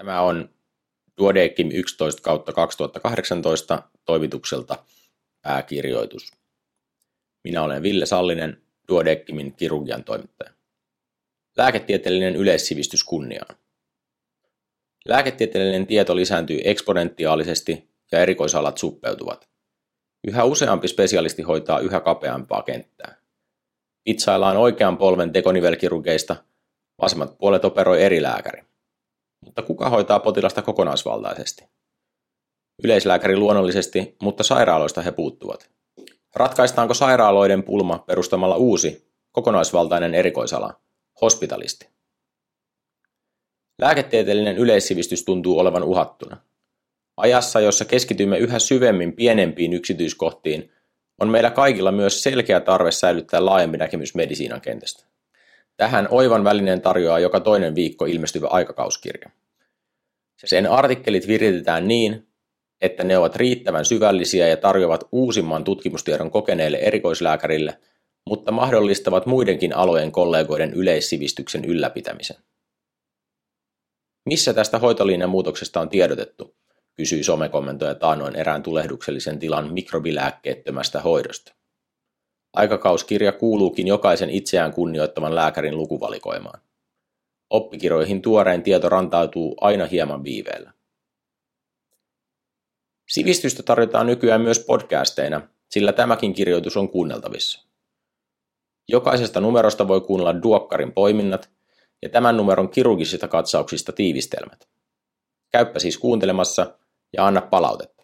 Tämä on Duodecim 11/2018 toimitukselta pääkirjoitus. Minä olen Ville Sallinen, Duodecimin kirurgian toimittaja. Lääketieteellinen yleissivistys kunniaan. Lääketieteellinen tieto lisääntyy eksponentiaalisesti ja erikoisalat suppeutuvat. Yhä useampi spesialisti hoitaa yhä kapeampaa kenttää. Vitsaillaan oikean polven tekonivelkirurgeista, vasemmat puolet operoi eri lääkäri. Mutta kuka hoitaa potilasta kokonaisvaltaisesti? Yleislääkäri luonnollisesti, mutta sairaaloista he puuttuvat. Ratkaistaanko sairaaloiden pulma perustamalla uusi, kokonaisvaltainen erikoisala, hospitalisti? Lääketieteellinen yleissivistys tuntuu olevan uhattuna. Ajassa, jossa keskitymme yhä syvemmin pienempiin yksityiskohtiin, on meillä kaikilla myös selkeä tarve säilyttää laajempi näkemys medisiinan kentästä. Tähän oivan välineen tarjoaa joka toinen viikko ilmestyvä aikakauskirja. Sen artikkelit viritetään niin, että ne ovat riittävän syvällisiä ja tarjoavat uusimman tutkimustiedon kokeneille erikoislääkärille, mutta mahdollistavat muidenkin alojen kollegoiden yleissivistyksen ylläpitämisen. Missä tästä hoitolinjan muutoksesta on tiedotettu, kysyi somekommentoja taannoin erään tulehduksellisen tilan mikrobilääkkeettömästä hoidosta. Aikakauskirja kuuluukin jokaisen itseään kunnioittavan lääkärin lukuvalikoimaan. Oppikirjoihin tuoreen tieto rantautuu aina hieman viiveellä. Sivistystä tarjotaan nykyään myös podcasteina, sillä tämäkin kirjoitus on kuunneltavissa. Jokaisesta numerosta voi kuunnella Duokkarin poiminnat ja tämän numeron kirurgisista katsauksista tiivistelmät. Käyppä siis kuuntelemassa ja anna palautetta.